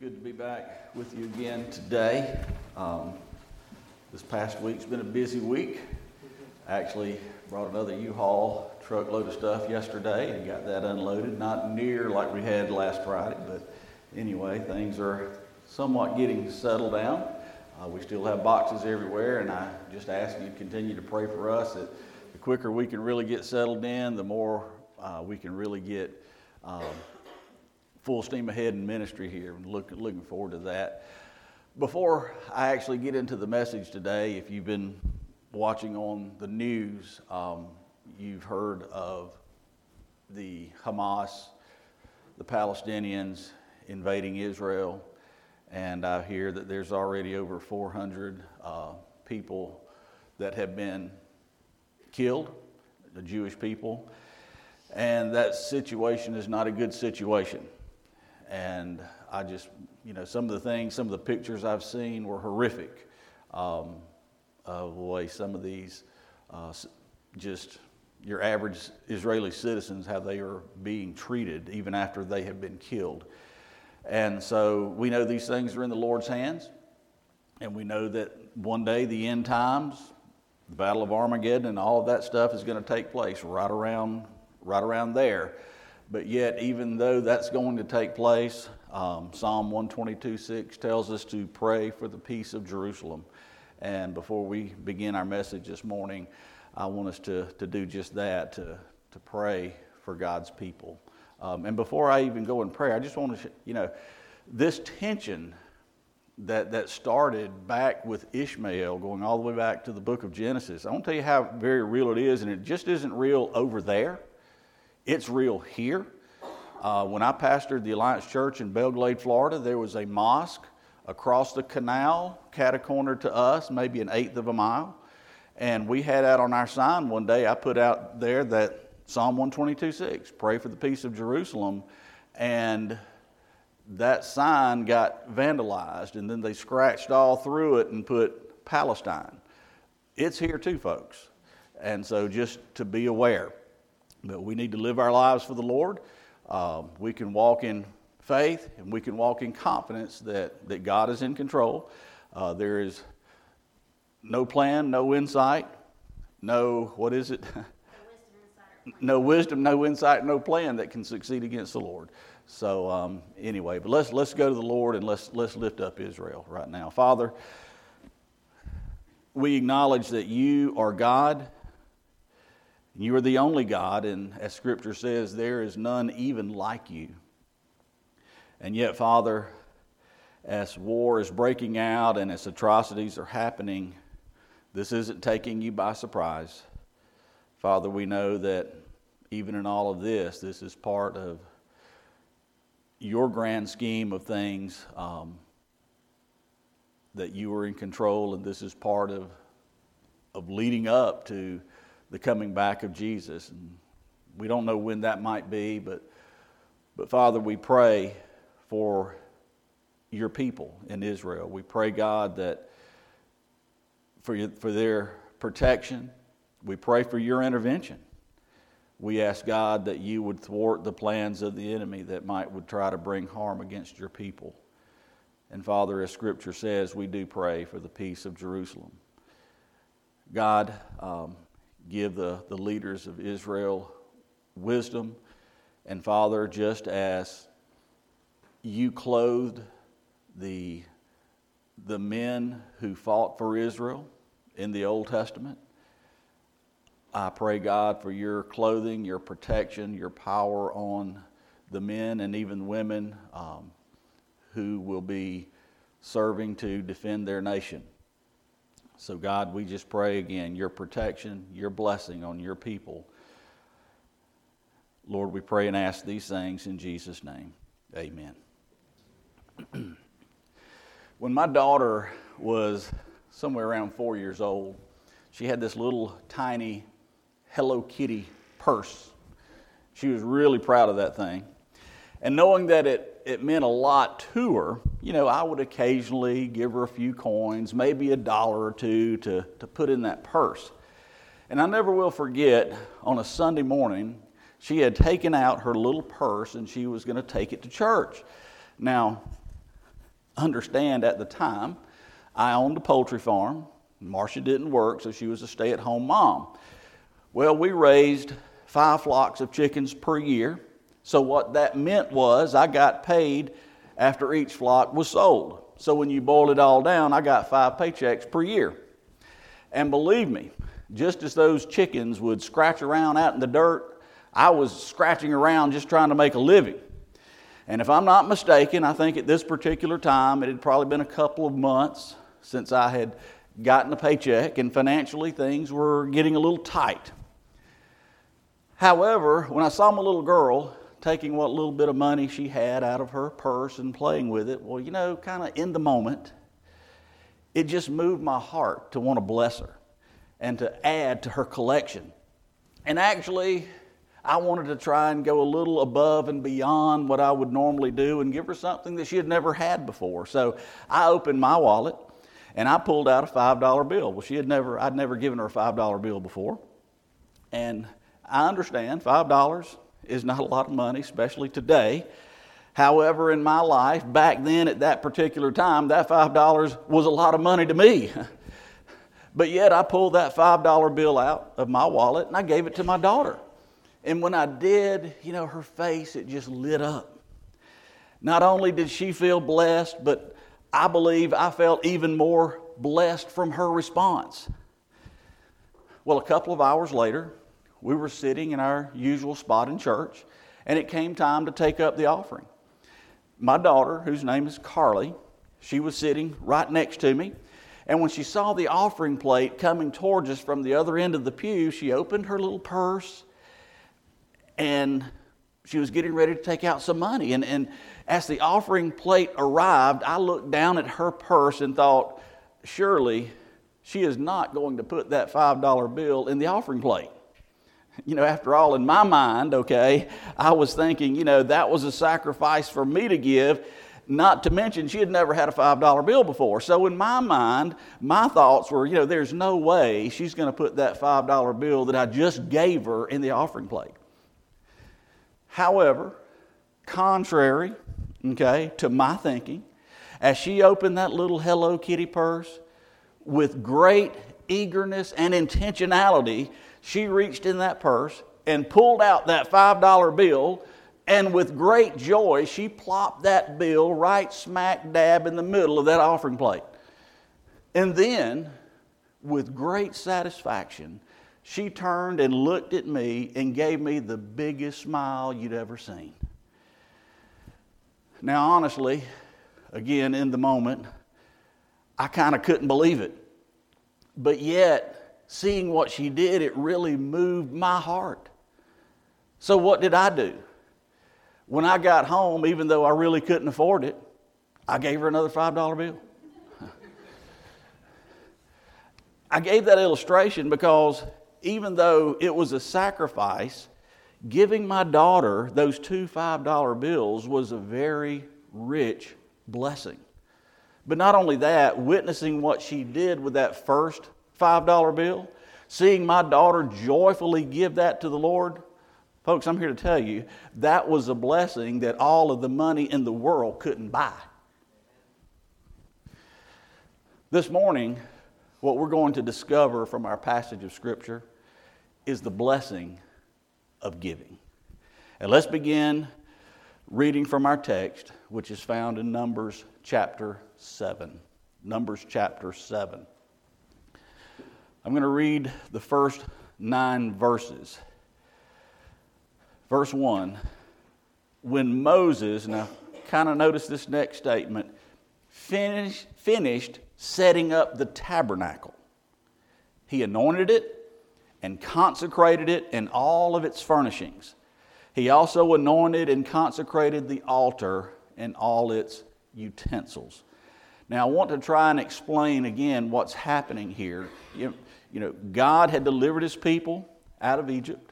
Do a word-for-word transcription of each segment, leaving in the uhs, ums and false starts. Good to be back with you again today. Um, this past week's been a busy week. Actually brought another U-Haul truckload of stuff yesterday and got that unloaded. Not near like we had last Friday, but anyway, things are somewhat getting settled down. Uh, we still have boxes everywhere, and I just ask you to continue to pray for us that the quicker we can really get settled in, the more uh, we can really get um, full steam ahead in ministry here. I'm look, looking forward to that. Before I actually get into the message today, if you've been watching on the news, um, you've heard of the Hamas, the Palestinians invading Israel, and I hear that there's already over four hundred uh, people that have been killed, the Jewish people, and that situation is not a good situation. And I just, you know, some of the things, some of the pictures I've seen were horrific. Um, of the way some of these, uh, just your average Israeli citizens, how they are being treated even after they have been killed. And so we know these things are in the Lord's hands. And we know that one day, the end times, the Battle of Armageddon and all of that stuff is going to take place right around, right around there. But yet, even though that's going to take place, um, Psalm one twenty-two six tells us to pray for the peace of Jerusalem. And before we begin our message this morning, I want us to, to do just that, to, to pray for God's people. Um, and before I even go in prayer, I just want to, you know, this tension that, that started back with Ishmael, going all the way back to the book of Genesis, I want to tell you how very real it is, and it just isn't real over there. It's real here. Uh, when I pastored the Alliance Church in Belglade, Florida, there was a mosque across the canal, cat-a-corner to us, maybe an eighth of a mile. And we had out on our sign one day, I put out there that Psalm one twenty-two six, pray for the peace of Jerusalem. And that sign got vandalized, and then they scratched all through it and put Palestine. It's here too, folks. And so just to be aware. But we need to live our lives for the Lord. Uh, we can walk in faith, and we can walk in confidence that, that God is in control. Uh, there is no plan, no insight, no, what is it? No wisdom, no insight, no plan that can succeed against the Lord. So um, anyway, but let's let's go to the Lord, and let's let's lift up Israel right now. Father, we acknowledge that you are God. You are the only God, and as Scripture says, there is none even like you. And yet, Father, as war is breaking out and as atrocities are happening, this isn't taking you by surprise. Father, we know that even in all of this, this is part of your grand scheme of things, um, that you are in control, and this is part of, of leading up to the coming back of Jesus. And we don't know when that might be, but but Father, we pray for your people in Israel. We pray, God, that for your, for their protection. We pray for your intervention. We ask, God, that you would thwart the plans of the enemy that might would try to bring harm against your people. And Father, as Scripture says, we do pray for the peace of Jerusalem. God, um, give the, the leaders of Israel wisdom. And Father, just as you clothed the, the men who fought for Israel in the Old Testament, I pray, God, for your clothing, your protection, your power on the men and even women um, who will be serving to defend their nation. So, God, we just pray again, your protection, your blessing on your people. Lord, we pray and ask these things in Jesus' name. Amen. When my daughter was somewhere around four years old, she had this little tiny Hello Kitty purse. She was really proud of that thing. And knowing that it, it meant a lot to her, you know, I would occasionally give her a few coins, maybe a dollar or two to, to put in that purse. And I never will forget, on a Sunday morning, she had taken out her little purse and she was going to take it to church. Now, understand at the time, I owned a poultry farm. Marcia didn't work, so she was a stay-at-home mom. Well, we raised five flocks of chickens per year. So what that meant was I got paid after each flock was sold. So when you boil it all down, I got five paychecks per year. And believe me, just as those chickens would scratch around out in the dirt, I was scratching around just trying to make a living. And if I'm not mistaken, I think at this particular time, it had probably been a couple of months since I had gotten a paycheck, and financially things were getting a little tight. However, when I saw my little girl taking what little bit of money she had out of her purse and playing with it, well, you know, kind of in the moment, it just moved my heart to want to bless her and to add to her collection. And actually, I wanted to try and go a little above and beyond what I would normally do and give her something that she had never had before. So I opened my wallet and I pulled out a five dollar bill. Well, she had never, I'd never given her a five dollar bill before. And I understand five dollars is not a lot of money, especially today. However, in my life, back then at that particular time, that five dollars was a lot of money to me. But yet I pulled that five dollar bill out of my wallet and I gave it to my daughter. And when I did, you know, her face, it just lit up. Not only did she feel blessed, but I believe I felt even more blessed from her response. Well, a couple of hours later, we were sitting in our usual spot in church, and it came time to take up the offering. My daughter, whose name is Carly, she was sitting right next to me, and when she saw the offering plate coming towards us from the other end of the pew, she opened her little purse, and she was getting ready to take out some money. And, and as the offering plate arrived, I looked down at her purse and thought, surely she is not going to put that five dollar bill in the offering plate. You know, after all, in my mind, okay, I was thinking, you know, that was a sacrifice for me to give, not to mention she had never had a five dollar bill before. So in my mind, my thoughts were, you know, there's no way she's going to put that five dollar bill that I just gave her in the offering plate. However, contrary, okay, to my thinking, as she opened that little Hello Kitty purse, with great eagerness and intentionality, she reached in that purse and pulled out that five dollar bill, and with great joy, she plopped that bill right smack dab in the middle of that offering plate. And then, with great satisfaction, she turned and looked at me and gave me the biggest smile you'd ever seen. Now, honestly, again, in the moment, I kind of couldn't believe it. But yet, seeing what she did, it really moved my heart. So what did I do? When I got home, even though I really couldn't afford it, I gave her another five dollar bill. I gave that illustration because even though it was a sacrifice, giving my daughter those two five dollar bills was a very rich blessing. But not only that, witnessing what she did with that first five dollar bill, seeing my daughter joyfully give that to the Lord, folks, I'm here to tell you, that was a blessing that all of the money in the world couldn't buy. This morning, what we're going to discover from our passage of Scripture is the blessing of giving. And let's begin reading from our text, which is found in Numbers chapter seven. Numbers chapter seven. I'm going to read the first nine verses. Verse one, when Moses, now kind of notice this next statement, finished, finished setting up the tabernacle. He anointed it and consecrated it and all of its furnishings. He also anointed and consecrated the altar and all its utensils. Now, I want to try and explain again what's happening here. You, you know, God had delivered his people out of Egypt.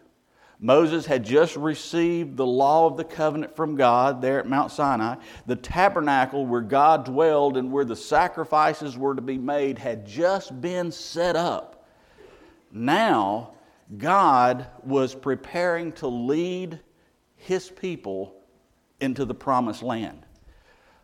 Moses had just received the law of the covenant from God there at Mount Sinai. The tabernacle where God dwelled and where the sacrifices were to be made had just been set up. Now, God was preparing to lead his people into the promised land.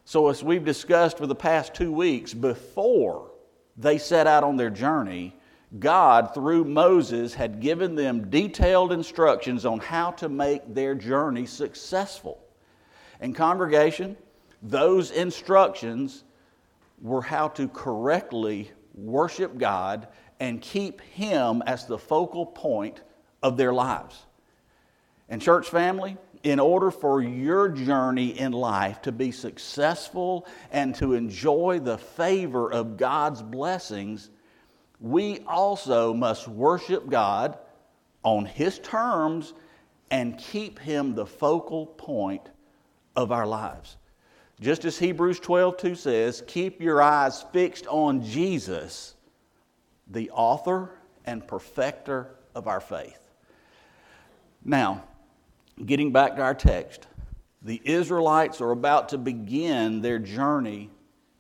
So as we've discussed for the past two weeks, before they set out on their journey, God, through Moses, had given them detailed instructions on how to make their journey successful. And congregation, those instructions were how to correctly worship God and keep Him as the focal point of their lives. And church family, in order for your journey in life to be successful and to enjoy the favor of God's blessings, we also must worship God on His terms and keep Him the focal point of our lives. Just as Hebrews twelve two says, keep your eyes fixed on Jesus, the author and perfecter of our faith. Now, getting back to our text, the Israelites are about to begin their journey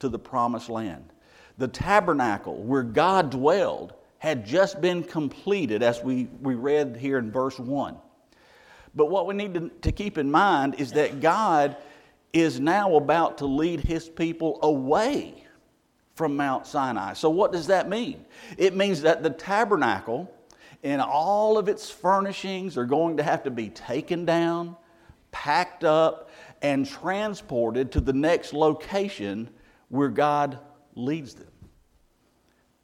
to the promised land. The tabernacle where God dwelled had just been completed, as we, we read here in verse one. But what we need to, to keep in mind is that God is now about to lead His people away from Mount Sinai. So what does that mean? It means that the tabernacle and all of its furnishings are going to have to be taken down, packed up, and transported to the next location where God leads them.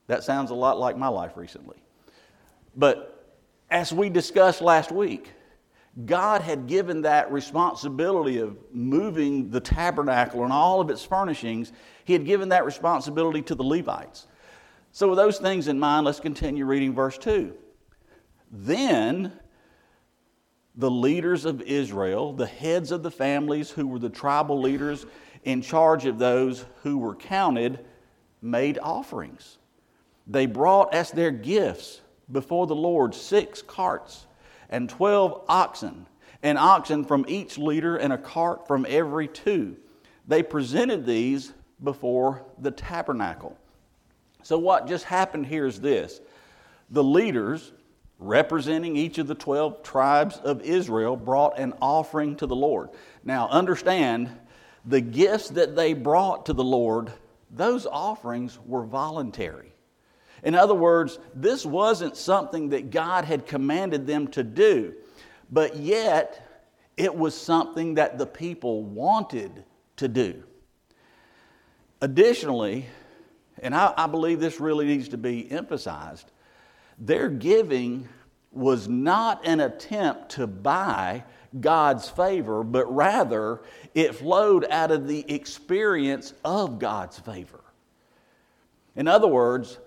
That sounds a lot like my life recently. But as we discussed last week, God had given that responsibility of moving the tabernacle and all of its furnishings, He had given that responsibility to the Levites. So with those things in mind, let's continue reading verse two. Then the leaders of Israel, the heads of the families who were the tribal leaders in charge of those who were counted, made offerings. They brought as their gifts before the Lord six carts and twelve oxen, an oxen from each leader and a cart from every two. They presented these before the tabernacle. So what just happened here is this. The leaders, representing each of the twelve tribes of Israel, brought an offering to the Lord. Now understand, the gifts that they brought to the Lord, those offerings were voluntary. In other words, this wasn't something that God had commanded them to do, but yet it was something that the people wanted to do. Additionally, and I, I believe this really needs to be emphasized, their giving was not an attempt to buy God's favor, but rather it flowed out of the experience of God's favor. In other words,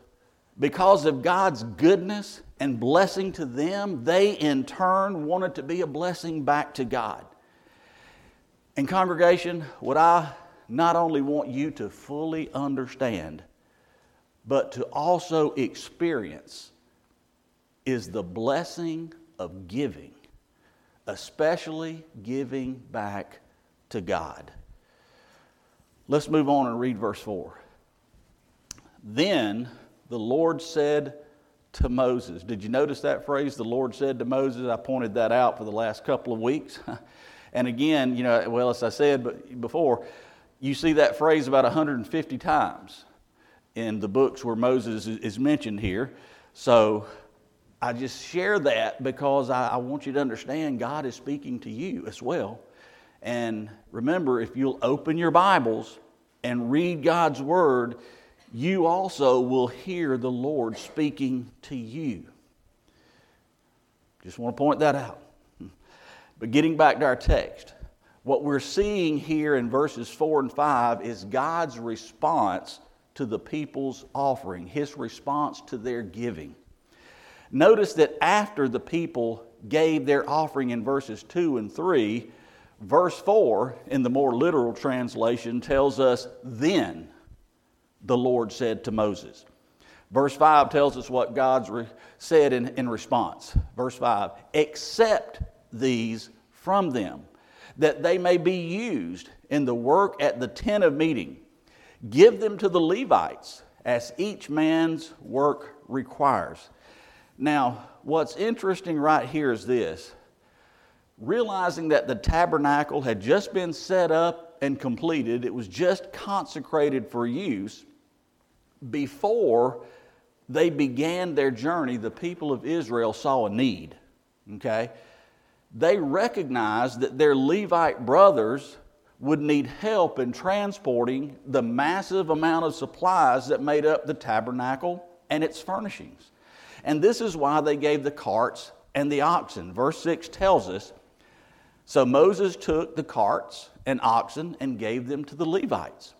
because of God's goodness and blessing to them, they in turn wanted to be a blessing back to God. And congregation, what I not only want you to fully understand, but to also experience is the blessing of giving, especially giving back to God. Let's move on and read verse four. Then the Lord said to Moses. Did you notice that phrase, the Lord said to Moses? I pointed that out for the last couple of weeks. And again, you know, well, as I said before, you see that phrase about one hundred fifty times in the books where Moses is mentioned here. So I just share that because I, I want you to understand God is speaking to you as well. And remember, if you'll open your Bibles and read God's Word, you also will hear the Lord speaking to you. Just want to point that out. But getting back to our text, what we're seeing here in verses four and five is God's response to the people's offering, His response to their giving. Notice that after the people gave their offering in verses two and three, verse four, in the more literal translation, tells us, then the Lord said to Moses. Verse five tells us what God re- said in, in response. Verse five, accept these from them, that they may be used in the work at the tent of meeting. Give them to the Levites, as each man's work requires. Now, what's interesting right here is this. Realizing that the tabernacle had just been set up and completed. It was just consecrated for use. Before they began their journey, the people of Israel saw a need. Okay? They recognized that their Levite brothers would need help in transporting the massive amount of supplies that made up the tabernacle and its furnishings. And this is why they gave the carts and the oxen. Verse six tells us, so Moses took the carts and oxen and gave them to the Levites.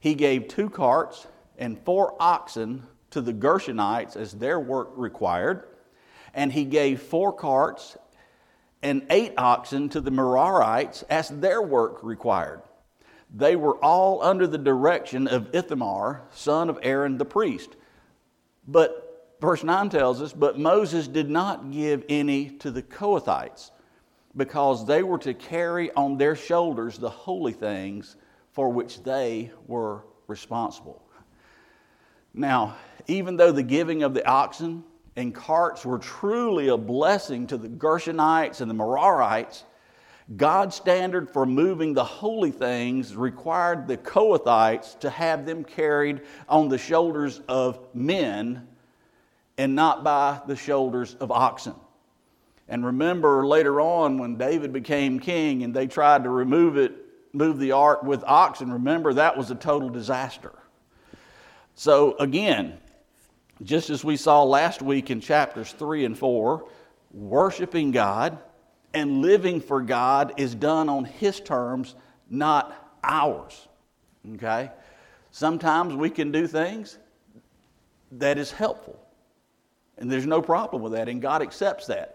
He gave two carts and four oxen to the Gershonites as their work required. And he gave four carts and eight oxen to the Merarites as their work required. They were all under the direction of Ithamar, son of Aaron the priest. But verse nine tells us, but Moses did not give any to the Kohathites, because they were to carry on their shoulders the holy things for which they were responsible. Now, even though the giving of the oxen and carts were truly a blessing to the Gershonites and the Merarites, God's standard for moving the holy things required the Kohathites to have them carried on the shoulders of men and not by the shoulders of oxen. And remember later on when David became king and they tried to remove it, move the ark with oxen, remember that was a total disaster. So again, just as we saw last week in chapters three and four, worshiping God and living for God is done on His terms, not ours. Okay? Sometimes we can do things that is helpful, and there's no problem with that, and God accepts that.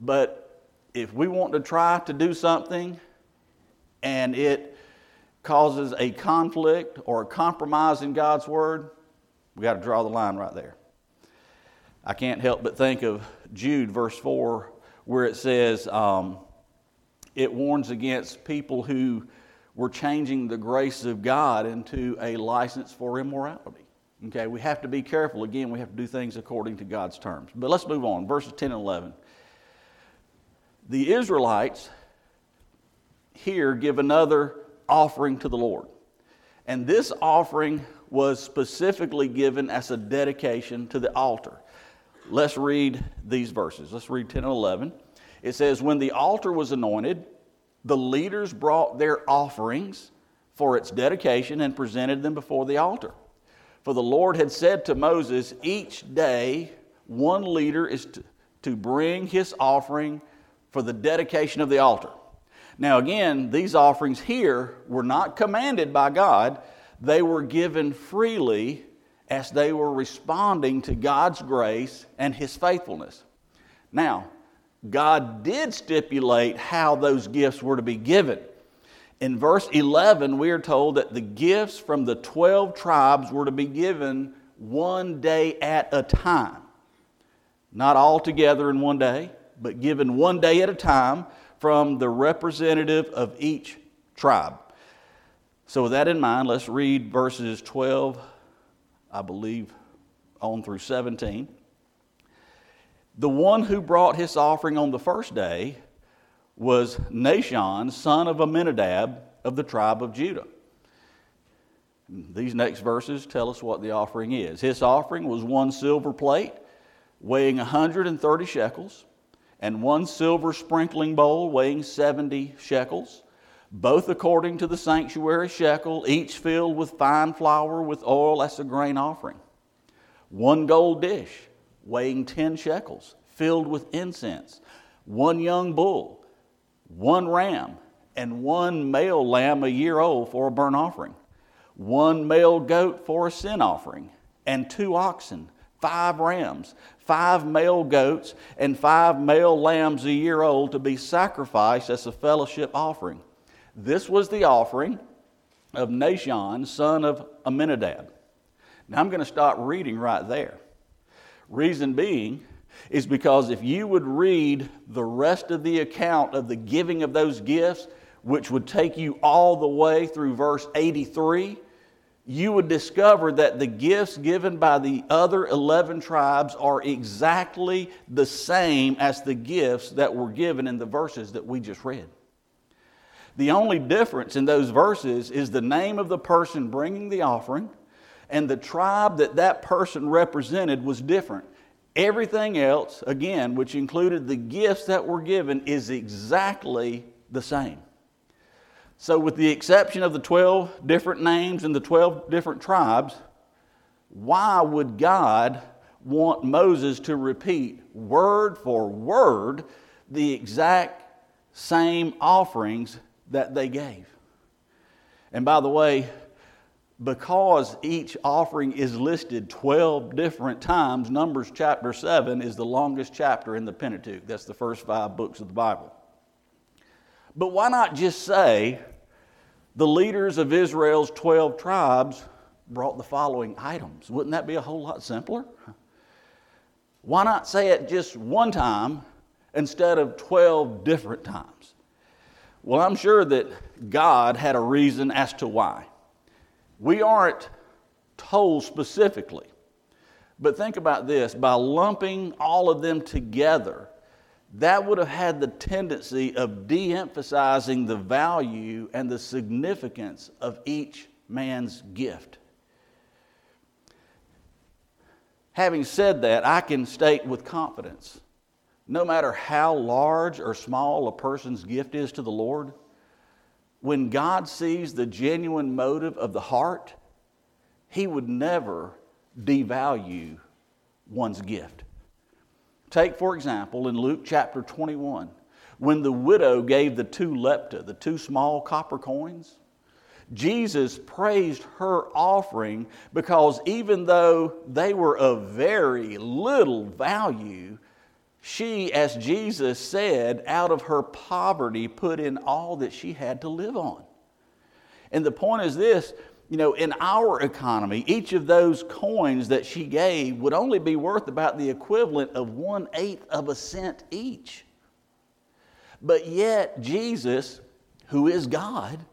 But if we want to try to do something and it causes a conflict or a compromise in God's word, we got to draw the line right there. I can't help but think of Jude verse four where it says um, it warns against people who were changing the grace of God into a license for immorality. Okay, we have to be careful. Again, we have to do things according to God's terms. But let's move on. Verses ten and eleven. The Israelites here give another offering to the Lord. And this offering was specifically given as a dedication to the altar. Let's read these verses. Let's read ten and eleven. It says, when the altar was anointed, the leaders brought their offerings for its dedication and presented them before the altar. For the Lord had said to Moses, each day one leader is to, to bring his offering for the dedication of the altar. Now again, these offerings here were not commanded by God. They were given freely as they were responding to God's grace and His faithfulness. Now, God did stipulate how those gifts were to be given. In verse eleven, we are told that the gifts from the twelve tribes were to be given one day at a time. Not all together in one day, but given one day at a time from the representative of each tribe. So with that in mind, let's read verses twelve, I believe, on through seventeen. The one who brought his offering on the first day was Nahshon, son of Amminadab, of the tribe of Judah. These next verses tell us what the offering is. His offering was one silver plate, weighing one hundred thirty shekels. And one silver sprinkling bowl weighing seventy shekels, both according to the sanctuary shekel, each filled with fine flour with oil as a grain offering. One gold dish weighing ten shekels, filled with incense. One young bull, one ram, and one male lamb a year old for a burnt offering. One male goat for a sin offering, and two oxen, five rams, five male goats, and five male lambs a year old to be sacrificed as a fellowship offering. This was the offering of Nahshon, son of Amminadab. Now I'm going to stop reading right there. Reason being is because if you would read the rest of the account of the giving of those gifts, which would take you all the way through verse eighty-three, you would discover that the gifts given by the other eleven tribes are exactly the same as the gifts that were given in the verses that we just read. The only difference in those verses is the name of the person bringing the offering, and the tribe that that person represented was different. Everything else, again, which included the gifts that were given, is exactly the same. So with the exception of the twelve different names and the twelve different tribes, why would God want Moses to repeat word for word the exact same offerings that they gave? And by the way, because each offering is listed twelve different times, Numbers chapter seven is the longest chapter in the Pentateuch. That's the first five books of the Bible. But why not just say the leaders of Israel's twelve tribes brought the following items? Wouldn't that be a whole lot simpler? Why not say it just one time instead of twelve different times? Well, I'm sure that God had a reason as to why. We aren't told specifically, but think about this. By lumping all of them together, that would have had the tendency of de-emphasizing the value and the significance of each man's gift. Having said that, I can state with confidence, no matter how large or small a person's gift is to the Lord, when God sees the genuine motive of the heart, He would never devalue one's gift. Take, for example, in Luke chapter twenty-one, when the widow gave the two lepta, the two small copper coins, Jesus praised her offering because even though they were of very little value, she, as Jesus said, out of her poverty put in all that she had to live on. And the point is this, you know, in our economy, each of those coins that she gave would only be worth about the equivalent of one-eighth of a cent each. But yet Jesus, who is God,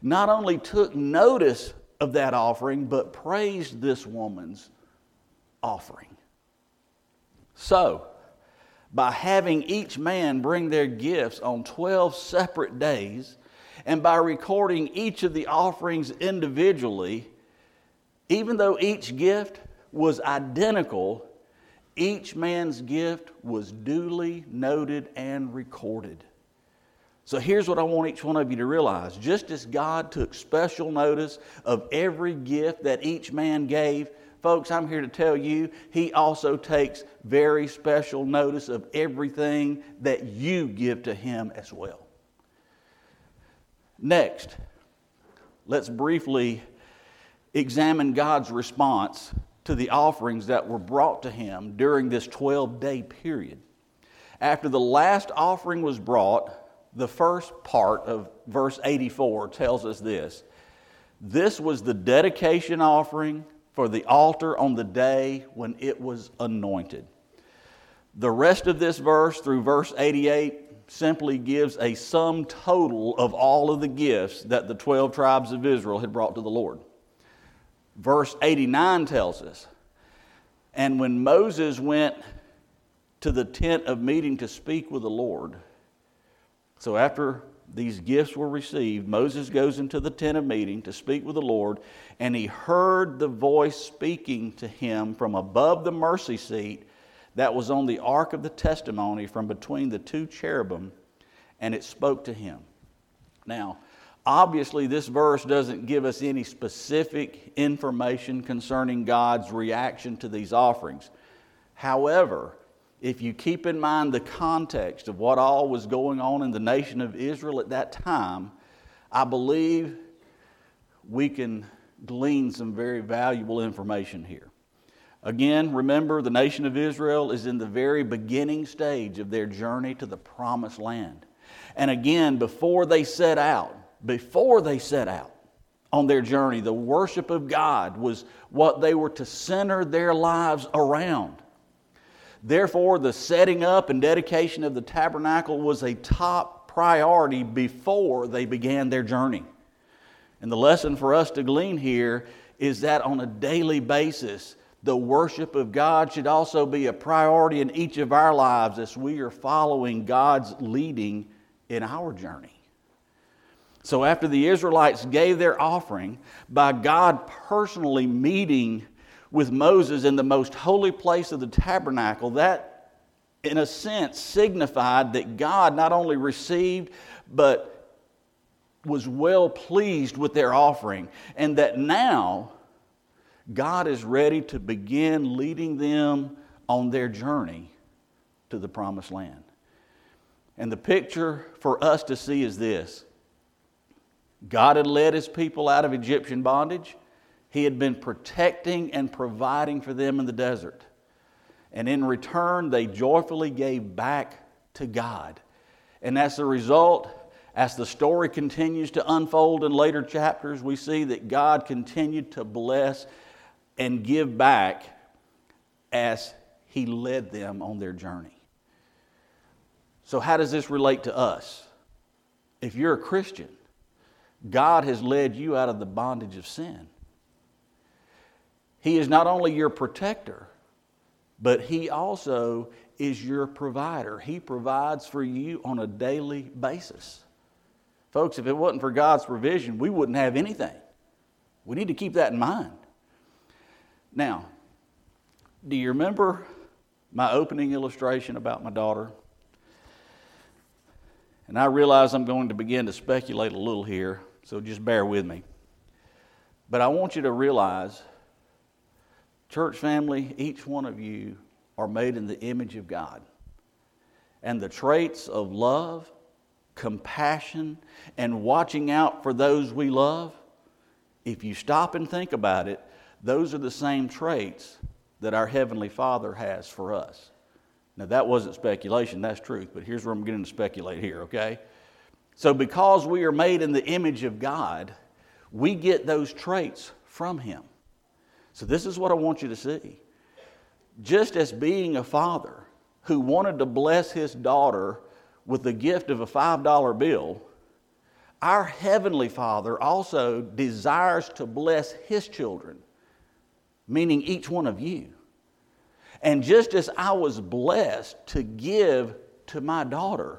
not only took notice of that offering, but praised this woman's offering. So, by having each man bring their gifts on twelve separate days, and by recording each of the offerings individually, even though each gift was identical, each man's gift was duly noted and recorded. So here's what I want each one of you to realize. Just as God took special notice of every gift that each man gave, folks, I'm here to tell you, He also takes very special notice of everything that you give to Him as well. Next, let's briefly examine God's response to the offerings that were brought to Him during this twelve-day period. After the last offering was brought, the first part of verse eighty-four tells us this. This was the dedication offering for the altar on the day when it was anointed. The rest of this verse through verse eighty-eight simply gives a sum total of all of the gifts that the twelve tribes of Israel had brought to the Lord. Verse eighty-nine tells us, and when Moses went to the tent of meeting to speak with the Lord, so after these gifts were received, Moses goes into the tent of meeting to speak with the Lord, and he heard the voice speaking to him from above the mercy seat that was on the ark of the testimony from between the two cherubim, and it spoke to him. Now, obviously this verse doesn't give us any specific information concerning God's reaction to these offerings. However, if you keep in mind the context of what all was going on in the nation of Israel at that time, I believe we can glean some very valuable information here. Again, remember, the nation of Israel is in the very beginning stage of their journey to the promised land. And again, before they set out, before they set out on their journey, the worship of God was what they were to center their lives around. Therefore, the setting up and dedication of the tabernacle was a top priority before they began their journey. And the lesson for us to glean here is that on a daily basis, the worship of God should also be a priority in each of our lives as we are following God's leading in our journey. So after the Israelites gave their offering, by God personally meeting with Moses in the most holy place of the tabernacle, that in a sense signified that God not only received but was well pleased with their offering, and that now God is ready to begin leading them on their journey to the promised land. And the picture for us to see is this. God had led his people out of Egyptian bondage. He had been protecting and providing for them in the desert. And in return, they joyfully gave back to God. And as the result, as the story continues to unfold in later chapters, we see that God continued to bless and give back as he led them on their journey. So how does this relate to us? If you're a Christian, God has led you out of the bondage of sin. He is not only your protector, but he also is your provider. He provides for you on a daily basis. Folks, if it wasn't for God's provision, we wouldn't have anything. We need to keep that in mind. Now, do you remember my opening illustration about my daughter? And I realize I'm going to begin to speculate a little here, so just bear with me. But I want you to realize, church family, each one of you are made in the image of God. And the traits of love, compassion, and watching out for those we love, if you stop and think about it, those are the same traits that our Heavenly Father has for us. Now, that wasn't speculation, that's truth, but here's where I'm getting to speculate here, okay? So because we are made in the image of God, we get those traits from Him. So this is what I want you to see. Just as being a father who wanted to bless his daughter with the gift of a five dollar bill, our Heavenly Father also desires to bless His children, meaning each one of you. And just as I was blessed to give to my daughter,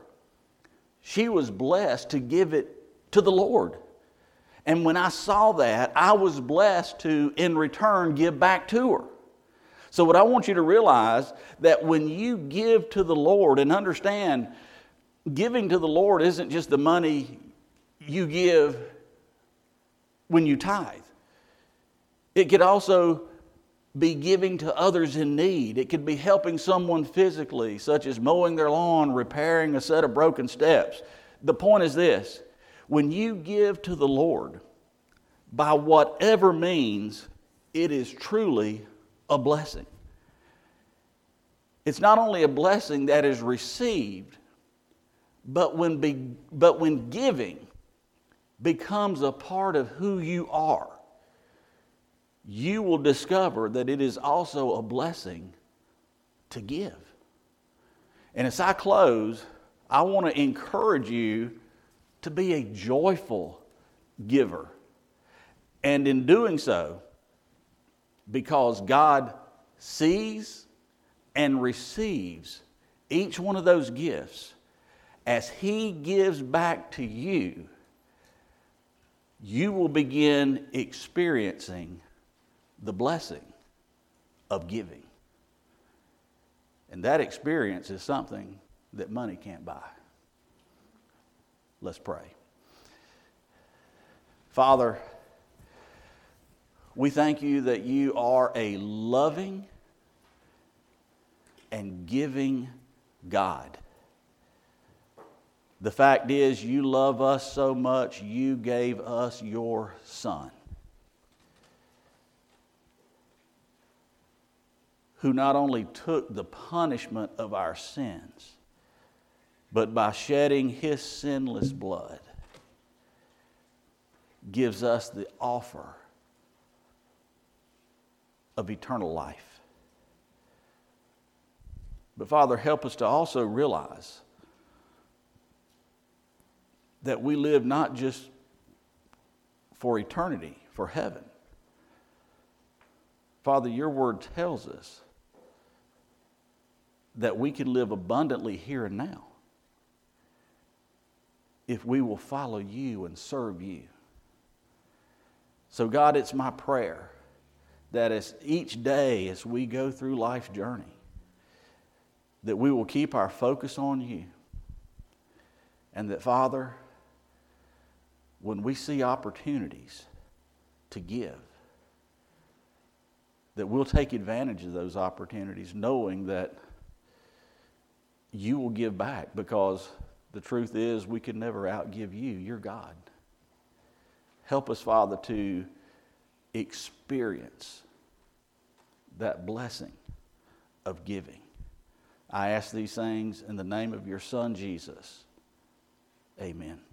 she was blessed to give it to the Lord. And when I saw that, I was blessed to, in return, give back to her. So what I want you to realize, that when you give to the Lord, and understand, giving to the Lord isn't just the money you give when you tithe. It could also be giving to others in need. It could be helping someone physically, such as mowing their lawn, repairing a set of broken steps. The point is this: when you give to the Lord, by whatever means, it is truly a blessing. It's not only a blessing that is received, But when be, but when giving becomes a part of who you are, you will discover that it is also a blessing to give. And as I close, I want to encourage you to be a joyful giver. And in doing so, because God sees and receives each one of those gifts, as He gives back to you, you will begin experiencing the blessing of giving. And that experience is something that money can't buy. Let's pray. Father, we thank you that you are a loving and giving God. The fact is, you love us so much, you gave us your Son, who not only took the punishment of our sins, but by shedding His sinless blood, gives us the offer of eternal life. But Father, help us to also realize that we live not just for eternity, for heaven. Father, your word tells us that we can live abundantly here and now. if we will follow you and serve you. So God, it's my prayer that as each day as we go through life's journey, that we will keep our focus on you. And that, Father, when we see opportunities to give, that we'll take advantage of those opportunities, knowing that you will give back, because the truth is we can never outgive you. You're God. Help us, Father, to experience that blessing of giving. I ask these things in the name of your Son, Jesus. Amen.